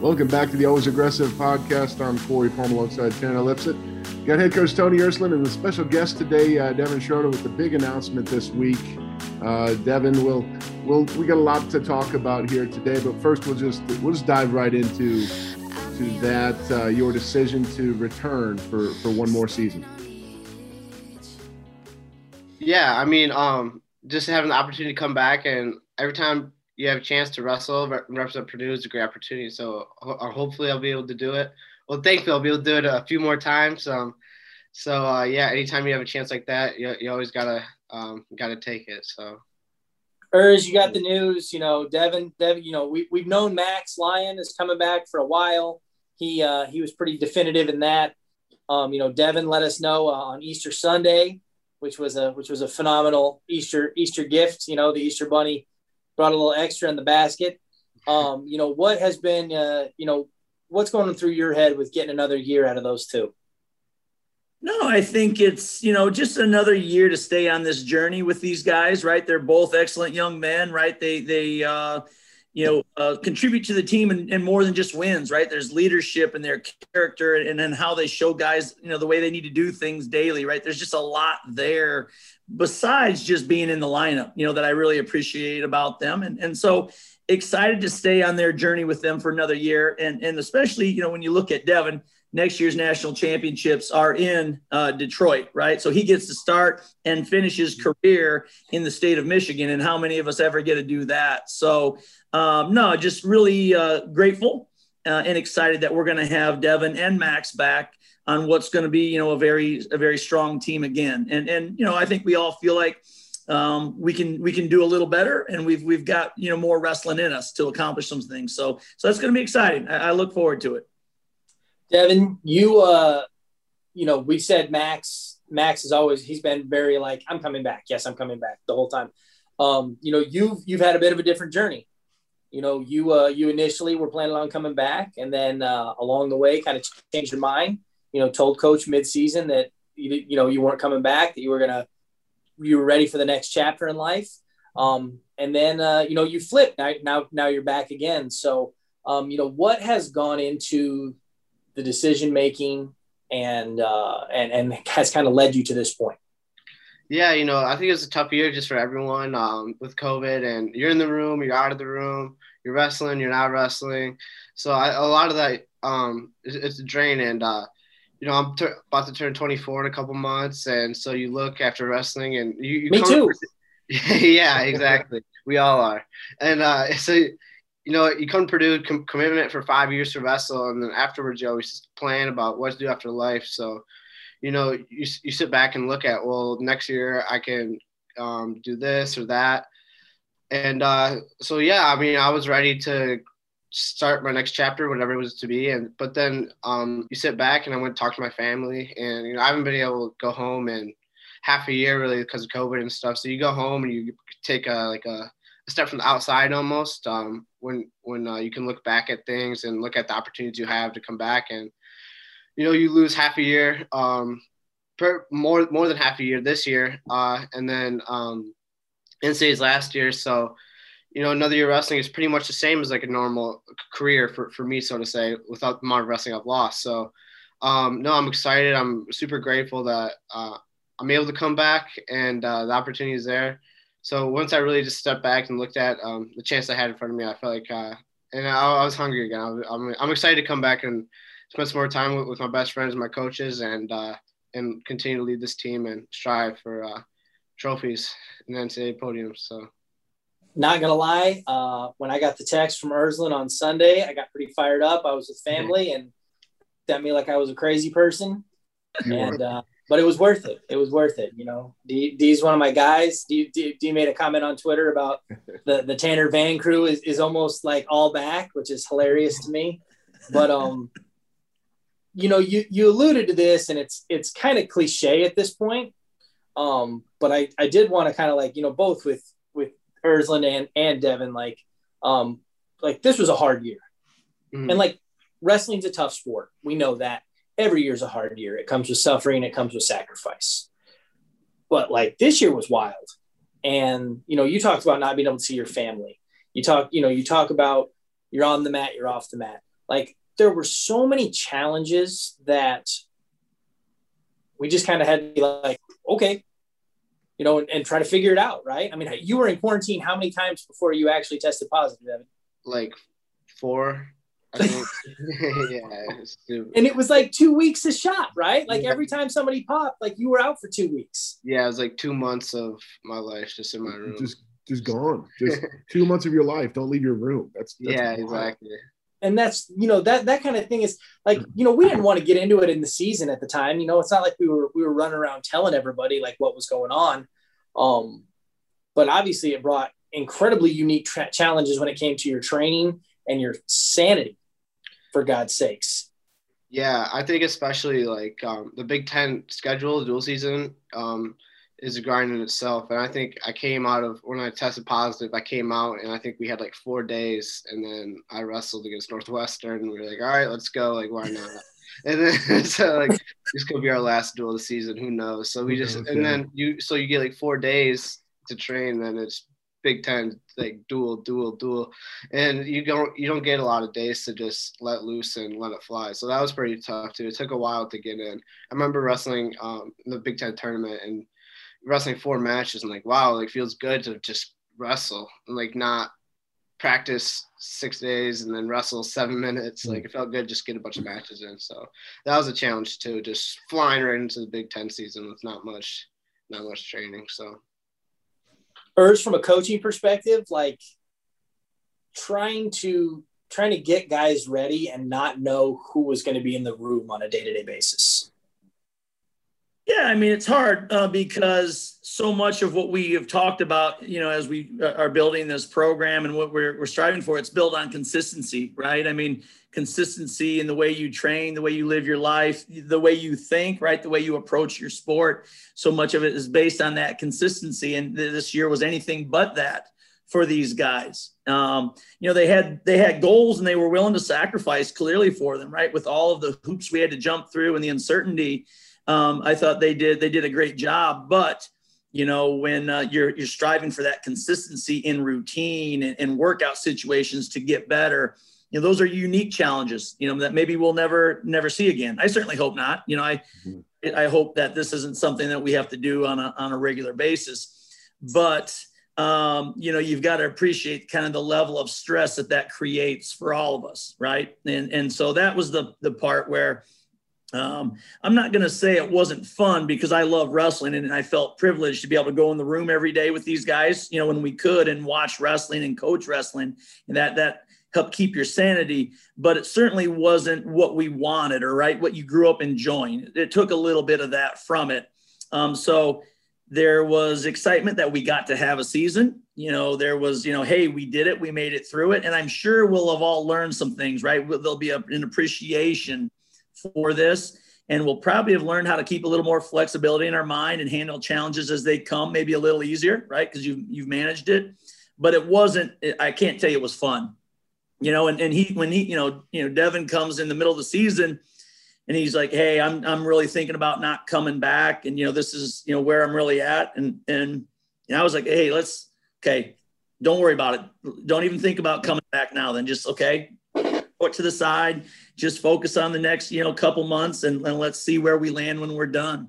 Welcome back to the Always Aggressive Podcast. I'm Corey Formal alongside Tanner Lipset. We've got head coach Tony Ersland and a special guest today, Devin Schroeder, with the big announcement this week. Devin, we got a lot to talk about here today, but first we'll just dive right into that, your decision to return for one more season. Yeah, I mean, just having the opportunity to come back, and every time you have a chance to wrestle, represent Purdue is a great opportunity. So hopefully I'll be able to do it. Well, thankfully I'll be able to do it a few more times. So, anytime you have a chance like that, you always gotta take it. So, you got the news. You know, Devin. You know, we've known Max Lyon is coming back for a while. He was pretty definitive in that. You know, Devin let us know on Easter Sunday, which was a phenomenal Easter gift. You know, the Easter Bunny brought a little extra in the basket. You know, what has been, what's going through your head with getting another year out of those two? No, I think it's, just another year to stay on this journey with these guys, right? They're both excellent young men, right? They contribute to the team and more than just wins, right? There's leadership and their character and then how they show guys, the way they need to do things daily, right? There's just a lot there besides just being in the lineup, that I really appreciate about them. And so excited to stay on their journey with them for another year. And especially, when you look at Devin, next year's national championships are in Detroit, right? So he gets to start and finish his career in the state of Michigan, and how many of us ever get to do that? So, just really grateful and excited that we're going to have Devin and Max back on what's going to be, a very strong team again. And I think we all feel like we can do a little better, and we've got, more wrestling in us to accomplish some things. So that's going to be exciting. I look forward to it. Devin, you, we said Max is always, he's been very like, I'm coming back. Yes, I'm coming back the whole time. You've had a bit of a different journey. You initially were planning on coming back, and then along the way kind of changed your mind, told coach midseason that, you weren't coming back, that you were ready for the next chapter in life. And then, you flipped. Now you're back again. So, what has gone into the decision-making and has kind of led you to this point? Yeah. I think it was a tough year just for everyone with COVID, and you're in the room, you're out of the room, you're wrestling, you're not wrestling. So a lot of that, it's a drain, and I'm about to turn 24 in a couple months. And so you look after wrestling, and you me too. Yeah, exactly. We all are. And so, you come to Purdue, commitment for 5 years to wrestle, and then afterwards you always plan about what to do after life. So, you sit back and look at, well, next year I can do this or that. And I was ready to start my next chapter, whatever it was to be. But then you sit back, and I went to talk to my family, and, I haven't been able to go home in half a year really because of COVID and stuff. So you go home and you take a step from the outside almost, when you can look back at things and look at the opportunities you have to come back. And, you lose half a year, more than half a year this year. And then NCAA's last year. So, another year of wrestling is pretty much the same as like a normal career for me, so to say, without the amount of wrestling I've lost. So, I'm excited. I'm super grateful that I'm able to come back, and the opportunity is there. So once I really just stepped back and looked at the chance I had in front of me, I felt like I was hungry again. I'm excited to come back and spend some more time with my best friends and my coaches, and continue to lead this team and strive for trophies and NCAA podiums. So, not going to lie, when I got the text from Ersland on Sunday, I got pretty fired up. I was with family, and looked at me like I was a crazy person. And but it was worth it. It was worth it. D's one of my guys. D made a comment on Twitter about the Tanner Van crew is almost like all back, which is hilarious to me. But, you alluded to this, and it's kind of cliche at this point. But I did want to kind of like, both with Ersland and Devin, like this was a hard year. Mm-hmm. And like wrestling's a tough sport. We know that. Every year's a hard year. It comes with suffering. It comes with sacrifice. But like this year was wild. And, you talked about not being able to see your family. You talk about you're on the mat, you're off the mat. Like, there were so many challenges that we just kind of had to be like, okay, you know, and try to figure it out, right? I mean, you were in quarantine how many times before you actually tested positive, Devin? Like 4. I mean, yeah, and it was like 2 weeks a shot, right? Like every time somebody popped, like you were out for 2 weeks. Yeah, it was like 2 months of my life just in my room. Just gone. Just 2 months of your life. Don't leave your room. That's yeah, exactly. And that's, you know, that kind of thing is like, you know, we didn't want to get into it in the season at the time. You know, it's not like we were running around telling everybody like what was going on. But obviously it brought incredibly unique challenges when it came to your training and your sanity, for God's sakes. Yeah, I think especially like the Big Ten schedule, dual season, is a grind in itself. And I think I came out of, when I tested positive, I came out and I think we had like 4 days, and then I wrestled against Northwestern and we were like, all right, let's go. Like, why not? And then so like, this could be our last duel of the season. Who knows? So we just, and then you get like 4 days to train, then it's Big Ten, like duel. And you don't get a lot of days to just let loose and let it fly. So that was pretty tough too. It took a while to get in. I remember wrestling in the Big Ten tournament and wrestling 4 matches and like, wow, like feels good to just wrestle and like not practice 6 days and then wrestle 7 minutes. Like it felt good, just get a bunch of matches in. So that was a challenge too, just flying right into the Big Ten season with not much training. So Urs, from a coaching perspective, like trying to get guys ready and not know who was going to be in the room on a day-to-day basis. Yeah, I mean, it's hard because so much of what we have talked about, you know, as we are building this program and what we're striving for, it's built on consistency, right? I mean, consistency in the way you train, the way you live your life, the way you think, right? The way you approach your sport. So much of it is based on that consistency. And this year was anything but that for these guys. You know, they had goals and they were willing to sacrifice clearly for them, right? With all of the hoops we had to jump through and the uncertainty, I thought they did a great job. But, you know, when you're striving for that consistency in routine and workout situations to get better, you know, those are unique challenges, you know, that maybe we'll never see again. I certainly hope not. You know, I hope that this isn't something that we have to do on a regular basis. But, you know, you've got to appreciate kind of the level of stress that creates for all of us, right? And so that was the part where, I'm not going to say it wasn't fun, because I love wrestling and I felt privileged to be able to go in the room every day with these guys, you know, when we could, and watch wrestling and coach wrestling, and that helped keep your sanity. But it certainly wasn't what we wanted or right what you grew up enjoying. It took a little bit of that from it. So there was excitement that we got to have a season. You know, there was, you know, hey, we did it, we made it through it. And I'm sure we'll have all learned some things, right? There'll be an appreciation for this, and we'll probably have learned how to keep a little more flexibility in our mind and handle challenges as they come, maybe a little easier, right? Because you've managed it. But it wasn't, I can't tell you it was fun, you know. And when he, you know, Devin comes in the middle of the season and he's like, hey, I'm really thinking about not coming back, and you know, this is, you know, where I'm really at, and I was like, hey, don't worry about it, don't even think about coming back now, then just okay. Put to the side, just focus on the next, you know, couple months and let's see where we land when we're done,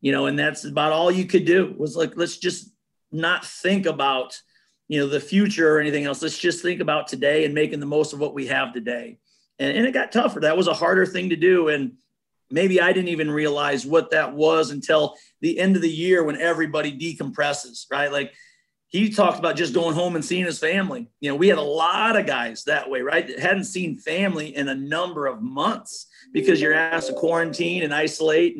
you know. And that's about all you could do, was like, let's just not think about, you know, the future or anything else. Let's just think about today and making the most of what we have today. And it got tougher. That was a harder thing to do. And maybe I didn't even realize what that was until the end of the year when everybody decompresses, right? Like, he talked about just going home and seeing his family. You know, we had a lot of guys that way, right? That hadn't seen family in a number of months because you're asked to quarantine and isolate.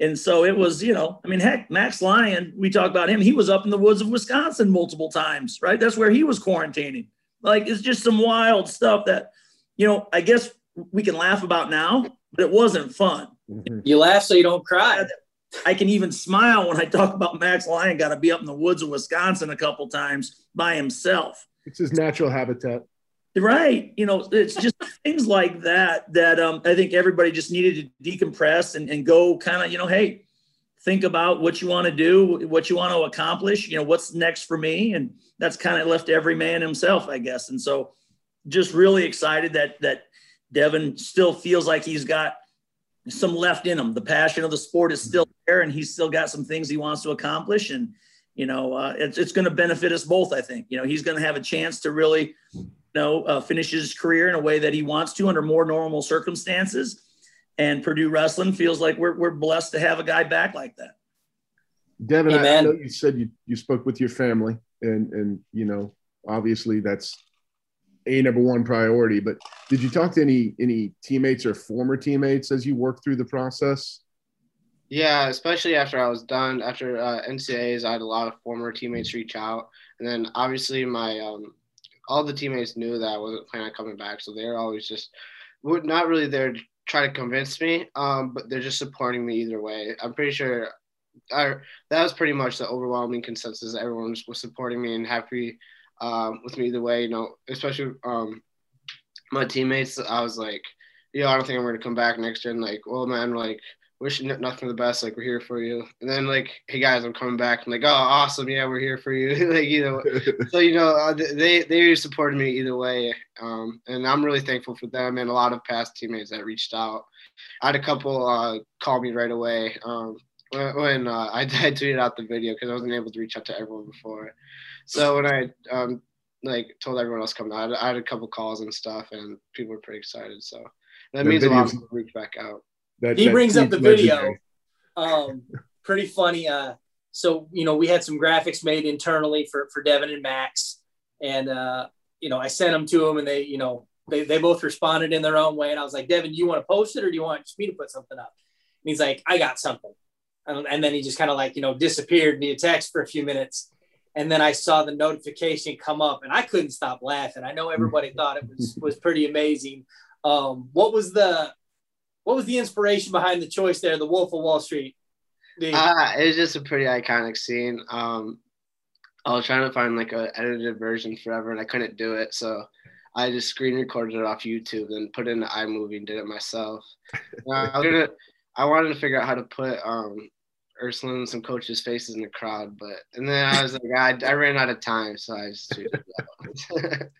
And so it was, you know, I mean, heck, Max Lyon, we talk about him. He was up in the woods of Wisconsin multiple times, right? That's where he was quarantining. Like, it's just some wild stuff that, you know, I guess we can laugh about now, but it wasn't fun. You laugh so you don't cry. I can even smile when I talk about Max Lyon got to be up in the woods of Wisconsin a couple times by himself. It's his natural habitat. Right. You know, it's just things like that I think everybody just needed to decompress and go kind of, you know, hey, think about what you want to do, what you want to accomplish, you know, what's next for me. And that's kind of left every man himself, I guess. And so just really excited that Devin still feels like he's got some left in him. The passion of the sport is still there, and he's still got some things he wants to accomplish. And, you know, it's going to benefit us both, I think. You know, he's going to have a chance to really, you know, finish his career in a way that he wants to under more normal circumstances. And Purdue wrestling feels like we're blessed to have a guy back like that. Devin, I know you said you spoke with your family, and you know, obviously that's a number one priority, but did you talk to any teammates or former teammates as you worked through the process? Yeah, especially after I was done, after NCAAs, I had a lot of former teammates reach out. And then obviously my all the teammates knew that I wasn't planning on coming back, so they're always just not really there to try to convince me, but they're just supporting me either way. I'm pretty sure that was pretty much the overwhelming consensus. Everyone was supporting me and happy with me either way, you know, especially my teammates. I was like, you know, I don't think I'm going to come back next year. And like, well, man, like, wishing nothing the best. Like, we're here for you. And then like, hey guys, I'm coming back. I'm like, oh, awesome. Yeah, we're here for you. Like, you know, so, you know, they supported me either way. And I'm really thankful for them and a lot of past teammates that reached out. I had a couple call me right away. When I tweeted out the video because I wasn't able to reach out to everyone before. So when I like told everyone else coming out, I had a couple calls and stuff, and people were pretty excited. So that means a lot to reach back out. He brings up the video. Pretty funny. So, you know, we had some graphics made internally for Devin and Max. And, you know, I sent them to them, and they, you know, they both responded in their own way. And I was like, Devin, do you want to post it or do you want me to put something up? And he's like, I got something. And then he just kind of like, you know, disappeared via text for a few minutes. And then I saw the notification come up, and I couldn't stop laughing. I know everybody thought it was pretty amazing. What was the inspiration behind the choice there? The Wolf of Wall Street. It was just a pretty iconic scene. I was trying to find like an edited version forever, and I couldn't do it. So I just screen recorded it off YouTube and put it into iMovie and did it myself. I wanted to figure out how to put Ersland and some coaches' faces in the crowd, and then I was like, I ran out of time, so I just tweeted it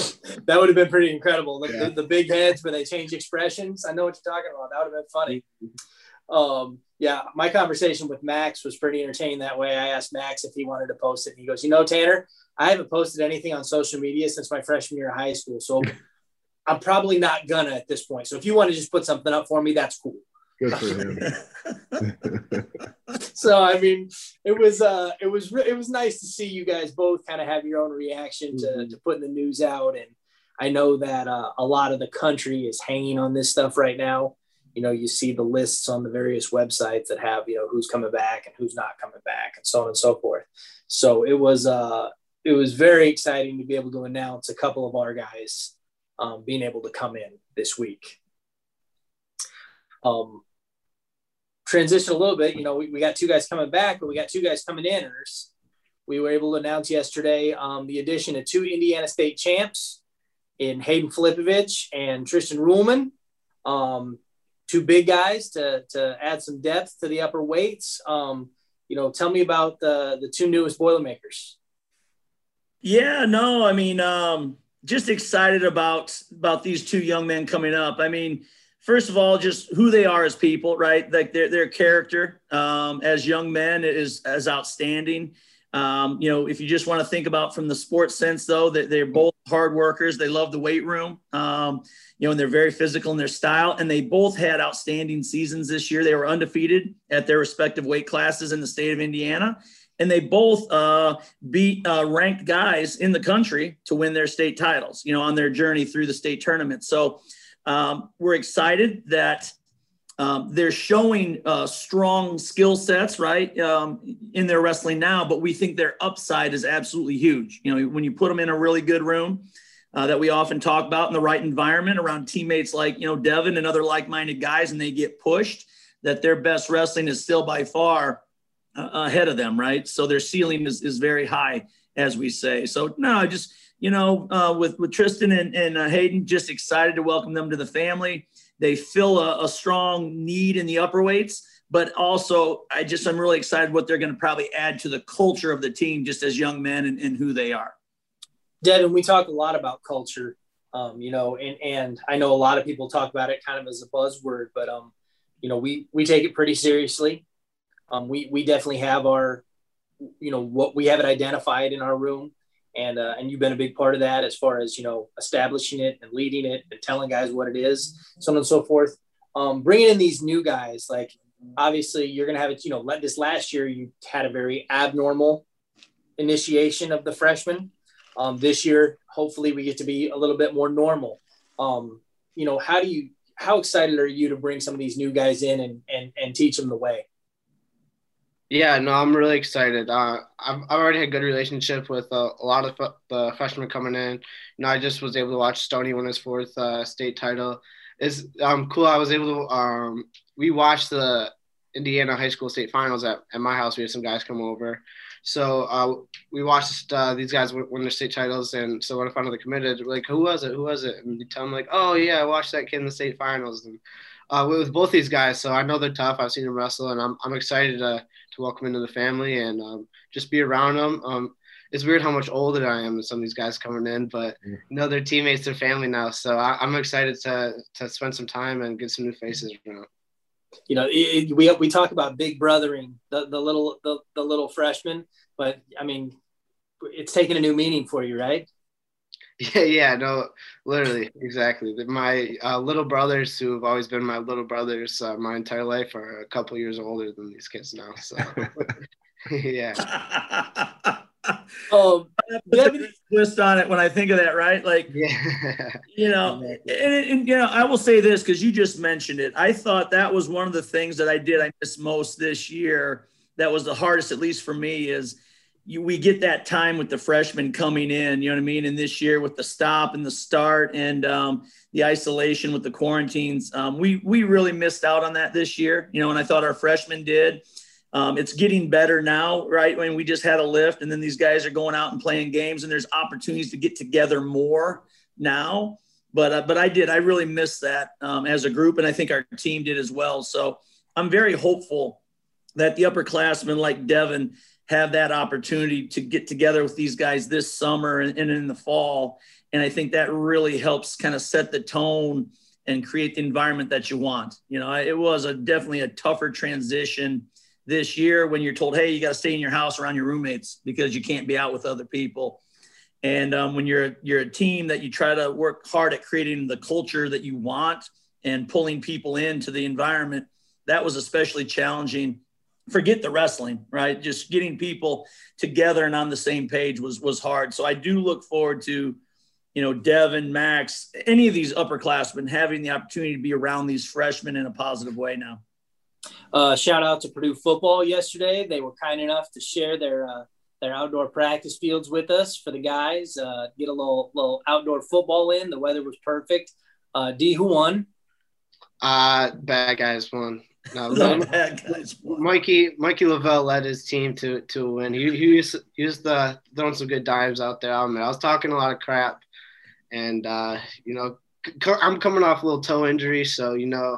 out. That would have been pretty incredible. Like, yeah. The big heads where they change expressions. I know what you're talking about. That would have been funny. Yeah, my conversation with Max was pretty entertaining that way. I asked Max if he wanted to post it, and he goes, you know, Tanner, I haven't posted anything on social media since my freshman year of high school, so I'm probably not gonna at this point. So if you want to just put something up for me, that's cool. Good for him. So I mean, it was nice to see you guys both kind of have your own reaction to putting the news out, and I know that a lot of the country is hanging on this stuff right now. You know, you see the lists on the various websites that have, you know, who's coming back and who's not coming back, and so on and so forth. So it was very exciting to be able to announce a couple of our guys being able to come in this week. Transition a little bit, you know, we got two guys coming back, but we got two guys coming in. We were able to announce yesterday the addition of two Indiana State champs in Hayden Filipovich and Tristan Ruhlman, two big guys to add some depth to the upper weights. You know, tell me about the two newest Boilermakers. Yeah, no, I mean, just excited about these two young men coming up. I mean, first of all, just who they are as people, right? Like their character as young men is outstanding. You know, if you just want to think about from the sports sense, though, that they're both hard workers. They love the weight room, you know, and they're very physical in their style. And they both had outstanding seasons this year. They were undefeated at their respective weight classes in the state of Indiana. And they both beat ranked guys in the country to win their state titles, you know, on their journey through the state tournament. So, we're excited that they're showing strong skill sets, right, in their wrestling now, but we think their upside is absolutely huge. You know, when you put them in a really good room that we often talk about in the right environment around teammates like, you know, Devin and other like-minded guys, and they get pushed, that their best wrestling is still by far ahead of them, right? So their ceiling is very high, as we say. So, no, just – you know, with Tristan and Hayden, just excited to welcome them to the family. They fill a strong need in the upper weights, but also I'm really excited what they're going to probably add to the culture of the team just as young men and who they are. Devin, we talk a lot about culture. you know, and I know a lot of people talk about it kind of as a buzzword, but, you know, we take it pretty seriously. We definitely have our, you know, what we have it identified in our room. And you've been a big part of that as far as, you know, establishing it and leading it and telling guys what it is, so on and so forth. Bringing in these new guys, like, obviously you're going to have it, you know, this last year you had a very abnormal initiation of the freshmen. This year, hopefully we get to be a little bit more normal. You know, how excited are you to bring some of these new guys in and teach them the way? Yeah, no, I'm really excited. I've already had a good relationship with a lot of the freshmen coming in. You know, I just was able to watch Stoney win his fourth state title. It's cool. I was able to we watched the Indiana high school state finals at my house. We had some guys come over. So we watched these guys win their state titles. And so when I finally committed, we're like, who was it? And you tell them, like, oh, yeah, I watched that kid in the state finals. And with both these guys, so I know they're tough. I've seen them wrestle, and I'm excited to welcome into the family and just be around them. It's weird how much older I am than some of these guys coming in, but you know, they're teammates, they're family now. So I'm excited to spend some time and get some new faces around. You know, we talk about big brothering, the little freshman, but I mean, it's taking a new meaning for you, right? Yeah, no, literally, exactly. My little brothers, who have always been my little brothers my entire life, are a couple years older than these kids now. So, yeah. Devin, twist on it when I think of that, right? Like, yeah. You know, and you know, I will say this because you just mentioned it. I thought that was one of the things that I missed most this year. That was the hardest, at least for me, is. We get that time with the freshmen coming in, you know what I mean? And this year with the stop and the start and the isolation with the quarantines, we really missed out on that this year, you know, and I thought our freshmen did. It's getting better now, right? When we just had a lift and then these guys are going out and playing games and there's opportunities to get together more now. But I really missed that as a group, and I think our team did as well. So I'm very hopeful that the upperclassmen like Devin have that opportunity to get together with these guys this summer and in the fall. And I think that really helps kind of set the tone and create the environment that you want. You know, it was definitely a tougher transition this year when you're told, hey, you got to stay in your house around your roommates because you can't be out with other people. And when you're a team that you try to work hard at creating the culture that you want and pulling people into the environment, that was especially challenging. Forget the wrestling, right? Just getting people together and on the same page was hard. So I do look forward to, you know, Devin, Max, any of these upperclassmen having the opportunity to be around these freshmen in a positive way now. Shout out to Purdue football yesterday. They were kind enough to share their outdoor practice fields with us for the guys, get a little outdoor football in. The weather was perfect. D, who won? Bad guys won. No, Mikey Lavelle led his team to a win. He throwing some good dimes out there. I was talking a lot of crap, and you know, I'm coming off a little toe injury, so you know,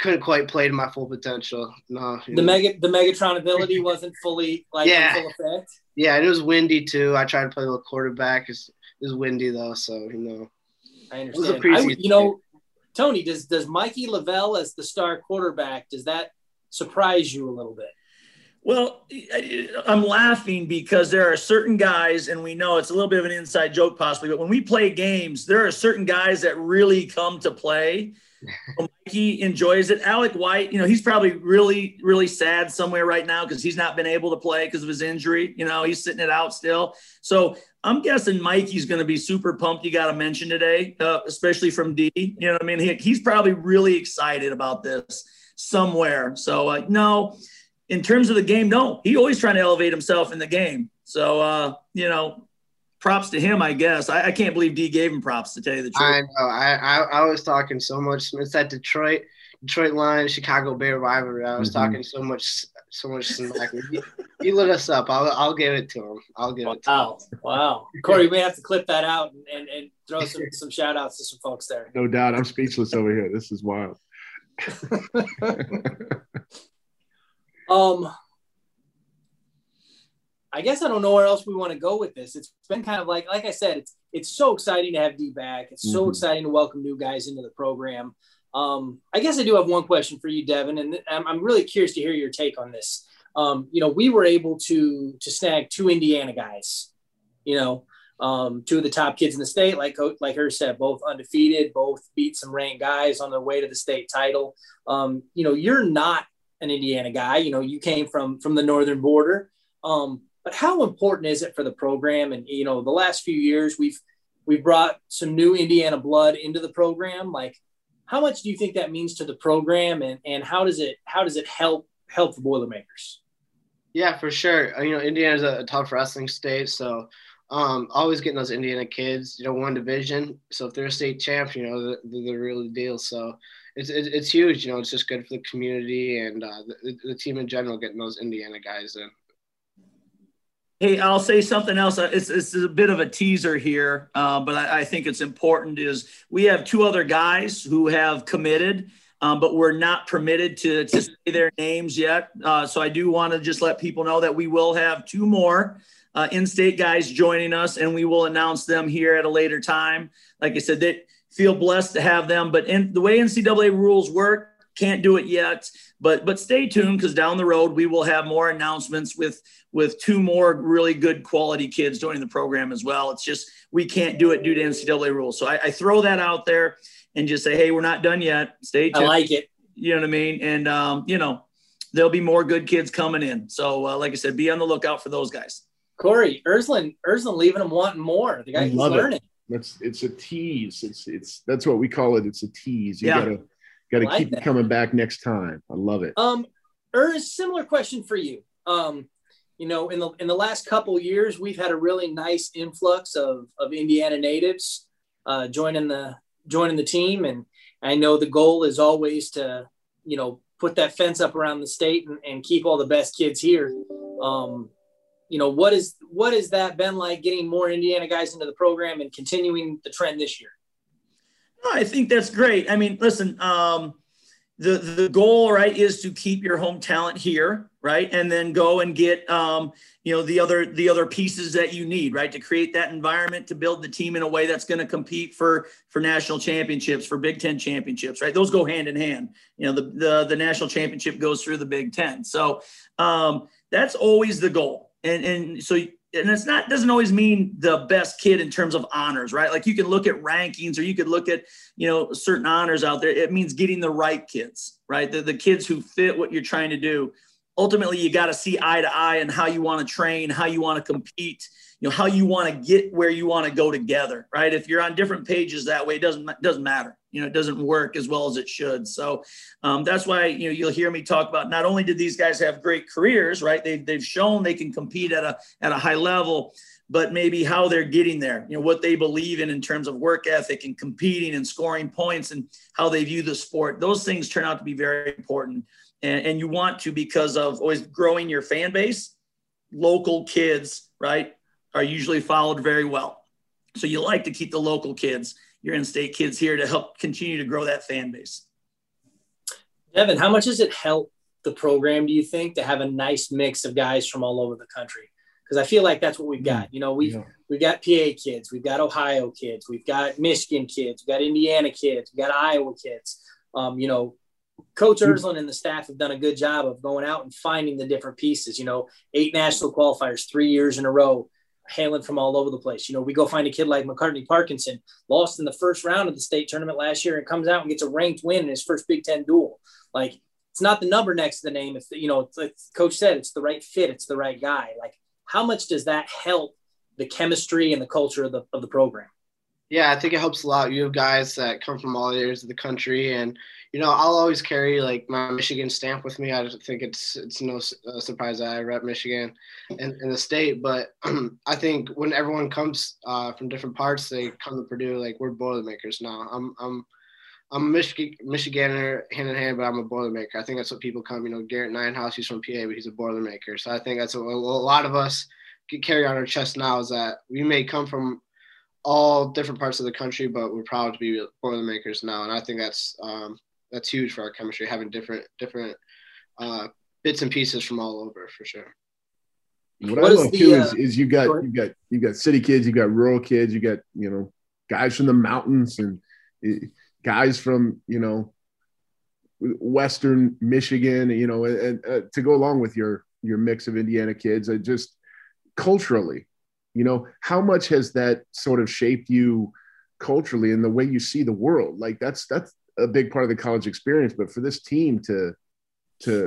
couldn't quite play to my full potential. No, the Megatron ability wasn't fully in full effect. Yeah, and it was windy too. I tried to play a little quarterback. It was windy though, so you know, I understand. It was Tony, does Mikey Lavelle as the star quarterback, does that surprise you a little bit? Well, I'm laughing because there are certain guys, and we know it's a little bit of an inside joke possibly, but when we play games, there are certain guys that really come to play. Mikey enjoys it. Alec White, you know, he's probably really, really sad somewhere right now because he's not been able to play because of his injury. You know, he's sitting it out still. So I'm guessing Mikey's going to be super pumped. You got to mention today, especially from D. You know what I mean? He's probably really excited about this somewhere. So, no, in terms of the game, no. He always trying to elevate himself in the game. So, you know, props to him, I guess. I can't believe D gave him props, to tell you the truth. I know. I was talking so much. It's that Detroit Lions, Chicago Bear rivalry. I was talking so much smack. He lit us up. I'll give it to him. I'll give it to him. Wow. Corey, we have to clip that out and throw some shout outs to some folks there. No doubt. I'm speechless over here. This is wild. I guess I don't know where else we want to go with this. It's been kind of like I said, it's so exciting to have D back. It's so exciting to welcome new guys into the program. I guess I do have one question for you, Devin, and I'm really curious to hear your take on this. You know, we were able to snag two Indiana guys, you know, two of the top kids in the state, like her said, both undefeated, both beat some ranked guys on their way to the state title. You know, you're not an Indiana guy, you know, you came from the northern border. But how important is it for the program? And, you know, the last few years we've brought some new Indiana blood into the program. Like, how much do you think that means to the program, and how does it help the Boilermakers? Yeah, for sure. You know, Indiana's a tough wrestling state, so always getting those Indiana kids, you know, one division. So if they're a state champ, you know, they're the real deal. So it's huge. You know, it's just good for the community and the team in general, getting those Indiana guys in. Hey, I'll say something else. It's a bit of a teaser here, but I think it's important is we have two other guys who have committed, but we're not permitted to say their names yet. So I do want to just let people know that we will have two more in-state guys joining us, and we will announce them here at a later time. Like I said, they feel blessed to have them, but in the way NCAA rules work, can't do it yet, but stay tuned, because down the road we will have more announcements with two more really good quality kids joining the program as well. It's just we can't do it due to NCAA rules. So I throw that out there and just say, hey, we're not done yet. Stay tuned. I like it. You know what I mean? And, you know, there'll be more good kids coming in. So, like I said, be on the lookout for those guys. Corey, Ersland leaving them wanting more. The guy keeps learning. It's a tease. It's that's what we call it. It's a tease. You got to keep it coming back next time. I love it. Similar question for you. You know, in the last couple of years, we've had a really nice influx of Indiana natives joining the team, and I know the goal is always to, you know, put that fence up around the state and keep all the best kids here. You know, what has that been like, getting more Indiana guys into the program and continuing the trend this year? I think that's great. I mean, listen, the goal, right, is to keep your home talent here, right, and then go and get, you know, the other pieces that you need, right, to create that environment, to build the team in a way that's going to compete for national championships, for Big Ten championships, right? Those go hand in hand. You know, the national championship goes through the Big Ten. So that's always the goal. And it's not, doesn't always mean the best kid in terms of honors, right? Like, you can look at rankings, or you could look at, you know, certain honors out there. It means getting the right kids, right? The kids who fit what you're trying to do. Ultimately, you got to see eye to eye and how you want to train, how you want to compete, you know, how you want to get where you want to go together, right? If you're on different pages that way, it doesn't matter. You know, it doesn't work as well as it should. So that's why, you know, you'll hear me talk about, not only did these guys have great careers, right? They've shown they can compete at a high level, but maybe how they're getting there, you know, what they believe in terms of work ethic and competing and scoring points and how they view the sport. Those things turn out to be very important. And you want to, because of always growing your fan base, local kids, right, are usually followed very well. So you like to keep the local kids, your in-state kids here, to help continue to grow that fan base. Devin, how much does it help the program, do you think, to have a nice mix of guys from all over the country? Because I feel like that's what we've got. You know, we've got PA kids, we've got Ohio kids, we've got Michigan kids, we've got Indiana kids, we've got Iowa kids, you know. Coach Ersland and the staff have done a good job of going out and finding the different pieces. You know, 8 national qualifiers 3 years in a row, hailing from all over the place. You know, we go find a kid like McCartney Parkinson, lost in the first round of the state tournament last year, and comes out and gets a ranked win in his first Big Ten duel. Like, it's not the number next to the name. If, you know, like Coach said, it's the right fit, it's the right guy. Like, how much does that help the chemistry and the culture of the program? Yeah, I think it helps a lot. You have guys that come from all areas of the country, and, you know, I'll always carry, like, my Michigan stamp with me. I just think it's no surprise that I rep Michigan in the state, but I think when everyone comes from different parts, they come to Purdue, like, we're Boilermakers now. I'm a Michiganer hand in hand, but I'm a Boilermaker. I think that's what people come, you know, Garrett Ninehouse, he's from PA, but he's a Boilermaker. So I think that's what a lot of us carry on our chest now, is that we may come from all different parts of the country, but we're proud to be Boilermakers now. And I think that's huge for our chemistry, having different bits and pieces from all over, for sure. What I love too is you got city kids, you got rural kids, you got, you know, guys from the mountains and guys from, you know, Western Michigan, you know, and to go along with your mix of Indiana kids. I just culturally, you know, how much has that sort of shaped you culturally and the way you see the world? Like that's a big part of the college experience, but for this team to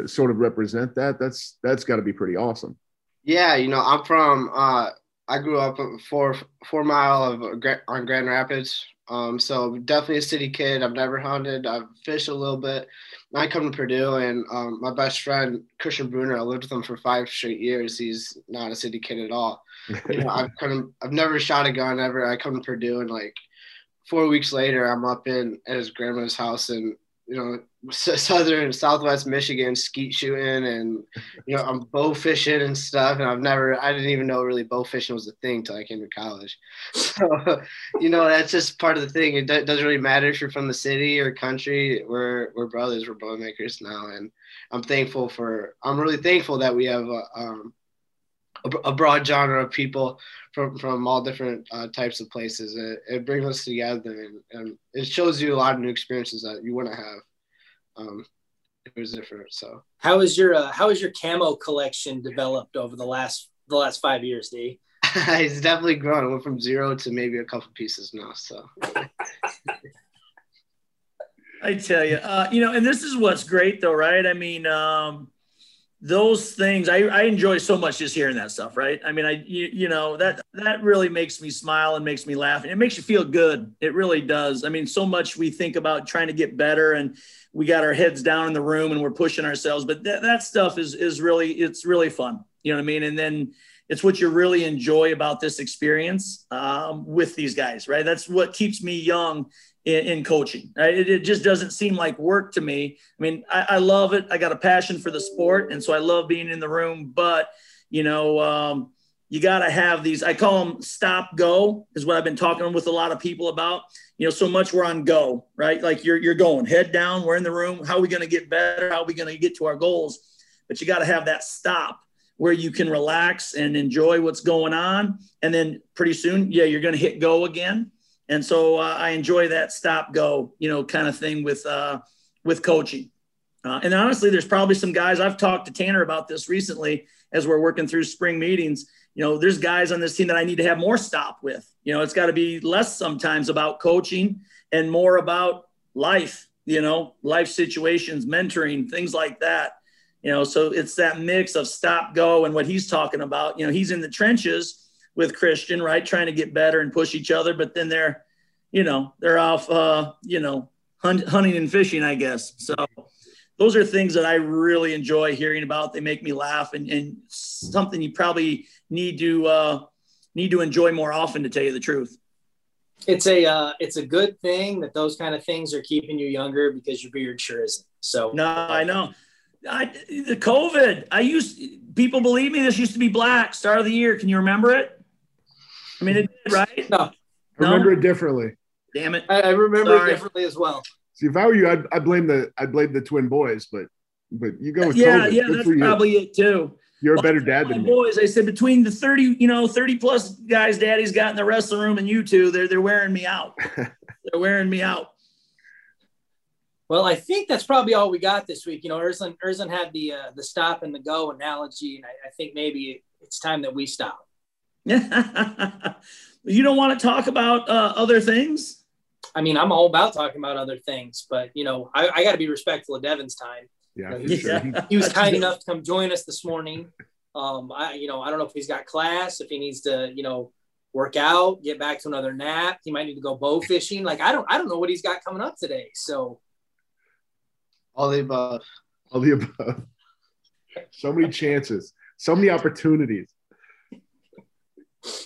sort of represent that's got to be pretty awesome. Yeah, you know, I'm from I grew up 4 mile on Grand Rapids, so definitely a city kid. I've never hunted. I've fished a little bit. And I come to Purdue, and my best friend Christian Brunner, I lived with him for 5 straight years. He's not a city kid at all. You know, I've never shot a gun ever. I come to Purdue, and like 4 weeks later, I'm up at his grandma's house, and you know, southwest Michigan, skeet shooting, and you know, I'm bow fishing and stuff. And I didn't even know really bow fishing was a thing till I came to college. So, you know, that's just part of the thing. It doesn't really matter if you're from the city or country. We're brothers. We're Boilermakers now, and I'm really thankful that we have a broad genre of people from all different types of places. It brings us together, and it shows you a lot of new experiences that you wouldn't have. It was different. So how has your camo collection developed over the last 5 years, D? It's definitely grown. I went from 0 to maybe a couple pieces now. So I tell you, you know, and this is what's great though, right? I mean, those things I enjoy so much just hearing that stuff, right? I mean, you know that really makes me smile and makes me laugh, and it makes you feel good. It really does. I mean, so much we think about trying to get better, and we got our heads down in the room and we're pushing ourselves. But that stuff is really, it's really fun. You know what I mean? And then it's what you really enjoy about this experience with these guys, right? That's what keeps me young in coaching. It just doesn't seem like work to me. I mean, I love it. I got a passion for the sport, and so I love being in the room. But, you know, you got to have these, I call them stop go, is what I've been talking with a lot of people about. You know, so much we're on go, right? Like you're going head down, we're in the room. How are we going to get better? How are we going to get to our goals? But you got to have that stop where you can relax and enjoy what's going on. And then pretty soon, yeah, you're going to hit go again. And so I enjoy that stop go, you know, kind of thing with coaching. And honestly, there's probably some guys, I've talked to Tanner about this recently as we're working through spring meetings. You know, there's guys on this team that I need to have more stop with. You know, it's got to be less sometimes about coaching and more about life, you know, life situations, mentoring, things like that. You know, so it's that mix of stop go and what he's talking about. You know, he's in the trenches with Christian, right, trying to get better and push each other, but then they're off, you know, hunting and fishing, I guess. So those are things that I really enjoy hearing about. They make me laugh, and something you probably need to enjoy more often, to tell you the truth. It's a good thing that those kind of things are keeping you younger, because your beard sure isn't. So no, I know. The COVID, people believe me. This used to be black start of the year. Can you remember it? I mean, it did, right? No. I remember it differently. Damn it. I remember it differently as well. See, if I were you, I'd blame the twin boys, but you go with COVID. Yeah, that's probably it too. You're a better dad than me. Boys, I said between the 30 plus guys daddy's got in the wrestling room and you two, they're wearing me out. They're wearing me out. Well, I think that's probably all we got this week. You know, Ersland had the stop and the go analogy, and I think maybe it's time that we stop. You don't want to talk about other things? I mean, I'm all about talking about other things, but, you know, I got to be respectful of Devin's time. Yeah, you know, he was kind enough to come join us this morning. I don't know if he's got class, if he needs to, you know, work out, get back to another nap. He might need to go bow fishing. Like, I don't know what he's got coming up today. So all the above. So many chances, so many opportunities.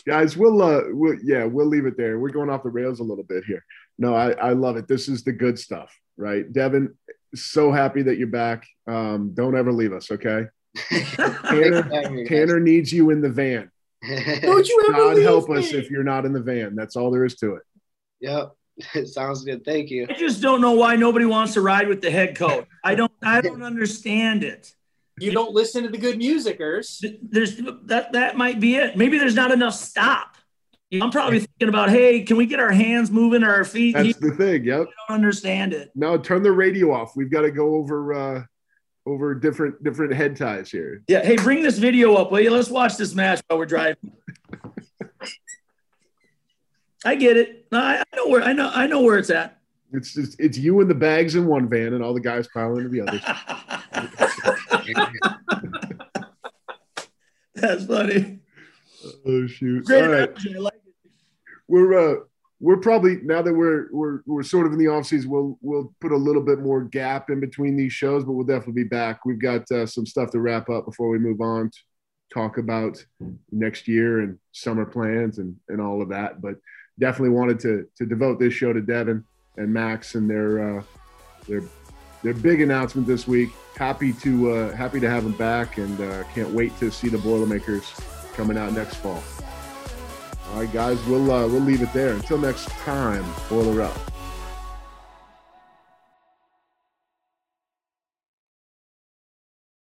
Guys, we'll leave it there. We're going off the rails a little bit here. No, I love it. This is the good stuff, right? Devin, so happy that you're back. Don't ever leave us, okay? Tanner needs you in the van. Don't you ever leave me. God help us if you're not in the van. That's all there is to it. Yep. It sounds good. Thank you. I just don't know why nobody wants to ride with the head coach. I don't understand it. You don't listen to the good musicers. There's that might be it. Maybe there's not enough stop. I'm probably thinking about, hey, can we get our hands moving or our feet? That's the thing. Yep. I don't understand it. No, turn the radio off. We've got to go over different head ties here. Yeah. Hey, bring this video up, will you? Let's watch this match while we're driving. I get it. I know where it's at. It's just you and the bags in one van and all the guys piling into the others. That's funny. Oh shoot! Great. All right. I like it. We're probably, now that we're sort of in the off season, we'll put a little bit more gap in between these shows, but we'll definitely be back. We've got some stuff to wrap up before we move on to talk about next year and summer plans and all of that. But definitely wanted to devote this show to Devin and Max and their big announcement this week. Happy to have them back, and can't wait to see the Boilermakers coming out next fall. All right, guys, we'll leave it there. Until next time, boiler up.